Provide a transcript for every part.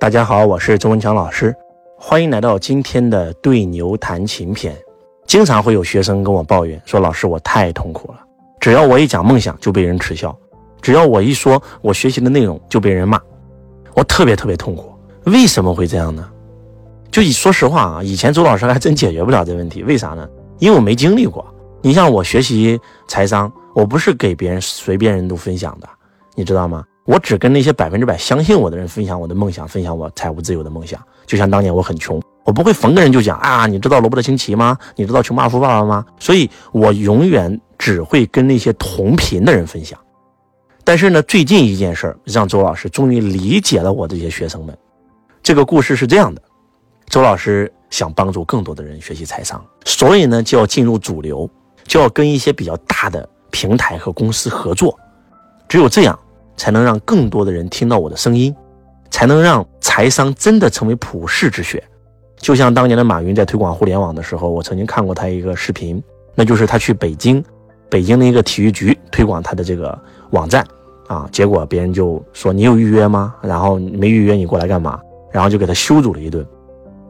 大家好，我是周文强老师，欢迎来到今天的对牛弹琴篇。经常会有学生跟我抱怨说，老师我太痛苦了，只要我一讲梦想就被人耻笑，只要我一说我学习的内容就被人骂，我特别痛苦。为什么会这样呢？就说实话啊，以前周老师还真解决不了这问题。为啥呢？因为我没经历过。你像我学习财商，我不是给别人随便人都分享的，你知道吗？我只跟那些100%相信我的人分享我的梦想，分享我财务自由的梦想。就像当年我很穷，我不会逢个人就讲啊，你知道罗伯特清崎吗？你知道穷爸富爸爸吗？所以我永远只会跟那些同频的人分享。但是呢，最近一件事让周老师终于理解了我这些学生们。这个故事是这样的，周老师想帮助更多的人学习财商，所以呢就要进入主流，就要跟一些比较大的平台和公司合作，只有这样才能让更多的人听到我的声音，才能让财商真的成为普世之学。就像当年的马云在推广互联网的时候，我曾经看过他一个视频，那就是他去北京的一个体育局推广他的这个网站啊，结果别人就说你有预约吗？然后没预约你过来干嘛？然后就给他羞辱了一顿。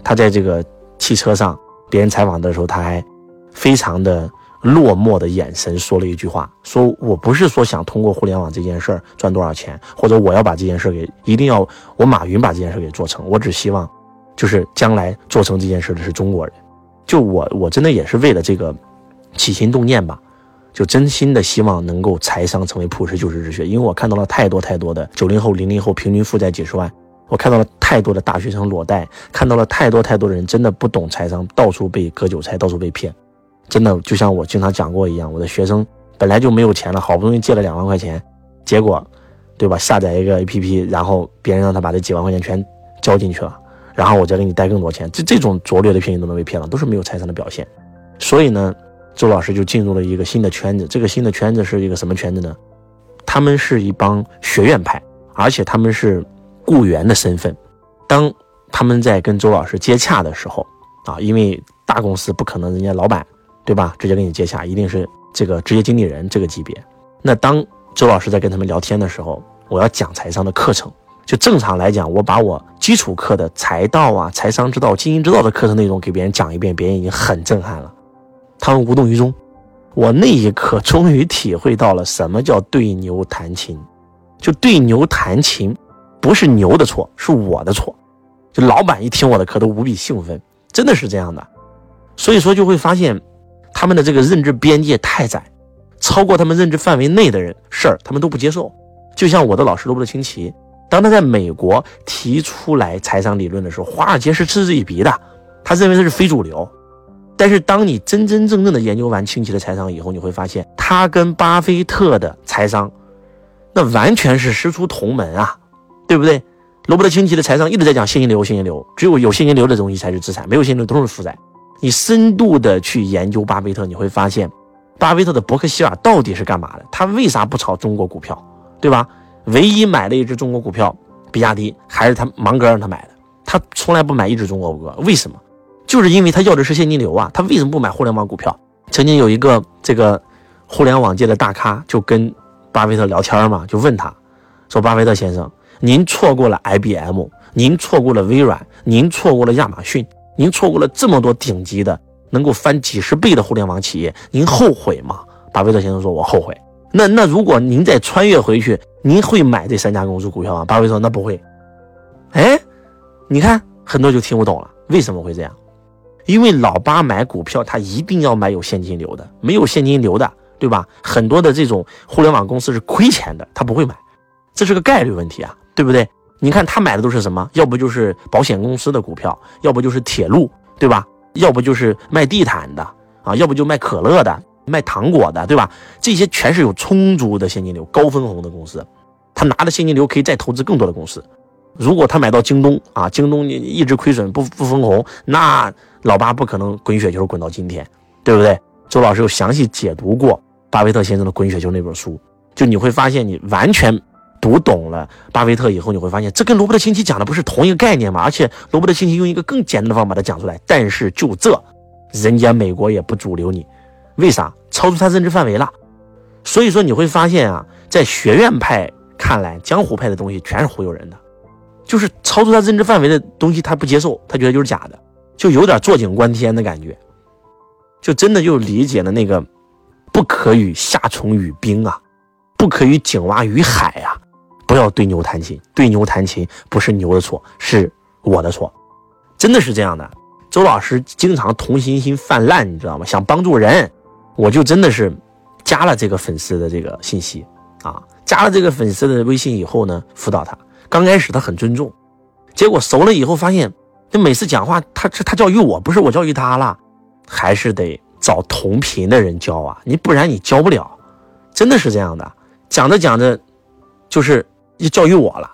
他在这个汽车上，别人采访的时候，他还非常的落寞的眼神说了一句话，说我不是说想通过互联网这件事儿赚多少钱，或者我要把这件事我马云把这件事给做成，我只希望就是将来做成这件事的是中国人。就我真的也是为了这个起心动念吧，就真心的希望能够财商成为普世救世之学。因为我看到了太多的90后00后平均负债几十万，我看到了太多的大学生裸贷，看到了太多的人真的不懂财商，到处被割韭菜，到处被骗。真的就像我经常讲过一样，我的学生本来就没有钱了，好不容易借了2万块钱，结果对吧，下载一个 APP， 然后别人让他把这几万块钱全交进去了，然后我再给你贷更多钱，这种拙劣的骗局都能被骗了，都是没有财商的表现。所以呢，周老师就进入了一个新的圈子。这个新的圈子是一个什么圈子呢？他们是一帮学院派，而且他们是雇员的身份。当他们在跟周老师接洽的时候啊，因为大公司不可能人家老板对吧直接跟你接洽，一定是这个职业经理人这个级别。那当周老师在跟他们聊天的时候，我要讲财商的课程。就正常来讲，我把我基础课的财道啊、财商之道、经营之道的课程内容给别人讲一遍，别人已经很震撼了，他们无动于衷。我那一刻终于体会到了什么叫对牛弹琴。就对牛弹琴不是牛的错，是我的错。就老板一听我的课都无比兴奋，真的是这样的。所以说就会发现他们的这个认知边界太窄，超过他们认知范围内的事儿他们都不接受。就像我的老师罗伯特清崎，当他在美国提出来财商理论的时候，华尔街是嗤之以鼻的，他认为这是非主流。但是当你真正的研究完清崎的财商以后，你会发现他跟巴菲特的财商那完全是师出同门啊，对不对？罗伯特清崎的财商一直在讲现金流，只有现金流的东西才是资产，没有现金流都是负债。你深度的去研究巴菲特，你会发现巴菲特的伯克希尔到底是干嘛的，他为啥不炒中国股票，对吧？唯一买了一只中国股票比亚迪还是他芒格让他买的，他从来不买一只中国股票。为什么？就是因为他要的是现金流啊，他为什么不买互联网股票？曾经有一个这个互联网界的大咖就跟巴菲特聊天嘛，就问他说，巴菲特先生，您错过了 IBM， 您错过了微软，您错过了亚马逊，您错过了这么多顶级的能够翻几10倍的互联网企业，您后悔吗？巴菲特先生说，我后悔。那如果您再穿越回去，您会买这3家公司股票吗？巴菲特说，那不会。你看很多就听不懂了，为什么会这样？因为老巴买股票他一定要买有现金流的，没有现金流的，对吧？很多的这种互联网公司是亏钱的，他不会买，这是个概率问题啊，对不对？你看他买的都是什么？要不就是保险公司的股票，要不就是铁路，对吧？要不就是卖地毯的啊，要不就卖可乐的，卖糖果的，对吧？这些全是有充足的现金流、高分红的公司，他拿的现金流可以再投资更多的公司。如果他买到京东啊，京东一直亏损不分红，那老巴不可能滚雪球滚到今天，对不对？周老师有详细解读过巴菲特先生的《滚雪球》那本书，就你会发现你完全读懂了巴菲特以后，你会发现这跟罗伯特清崎讲的不是同一个概念嘛？而且罗伯特清崎用一个更简单的方法把它讲出来，但是就这人家美国也不主流你，为啥？超出他认知范围了。所以说你会发现啊，在学院派看来，江湖派的东西全是忽悠人的。就是超出他认知范围的东西他不接受，他觉得就是假的，就有点坐井观天的感觉，就真的就理解了那个不可与夏虫语冰啊，不可与井蛙语海啊，不要对牛弹琴，对牛弹琴不是牛的错，是我的错，真的是这样的。周老师经常同情心泛滥，你知道吗？想帮助人，我就真的是加了这个粉丝的这个信息啊，加了这个粉丝的微信以后呢，辅导他。刚开始他很尊重，结果熟了以后发现，那每次讲话他教育我，不是我教育他了，还是得找同频的人教啊，你不然你教不了，真的是这样的。讲着讲着，就是。就教育我了，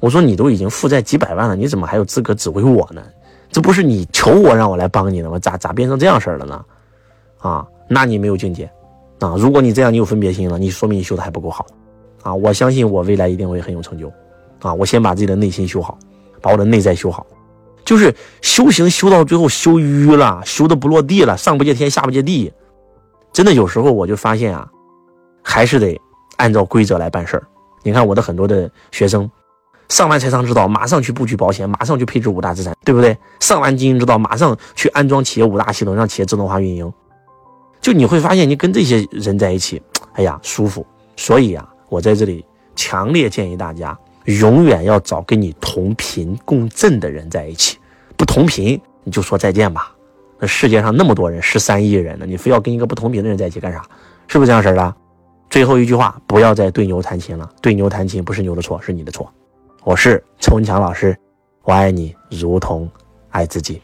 我说你都已经负债几百万了，你怎么还有资格指挥我呢？这不是你求我让我来帮你的吗？咋变成这样事儿了呢？啊，那你没有境界啊！如果你这样，你有分别心了，你说明你修的还不够好啊！我相信我未来一定会很有成就啊！我先把自己的内心修好，把我的内在修好，就是修行修到最后修淤了，修的不落地了，上不接天下不接地，真的有时候我就发现啊，还是得按照规则来办事儿。你看我的很多的学生，上完财商之道马上去布局保险，马上去配置五大资产，对不对？上完经营之道马上去安装企业五大系统，让企业自动化运营。就你会发现你跟这些人在一起，哎呀舒服。所以啊，我在这里强烈建议大家永远要找跟你同频共振的人在一起，不同频你就说再见吧。那世界上那么多人，13亿人呢，你非要跟一个不同频的人在一起干啥？是不是这样式的？最后一句话，不要再对牛弹琴了，对牛弹琴不是牛的错，是你的错。我是周文强老师，我爱你如同爱自己。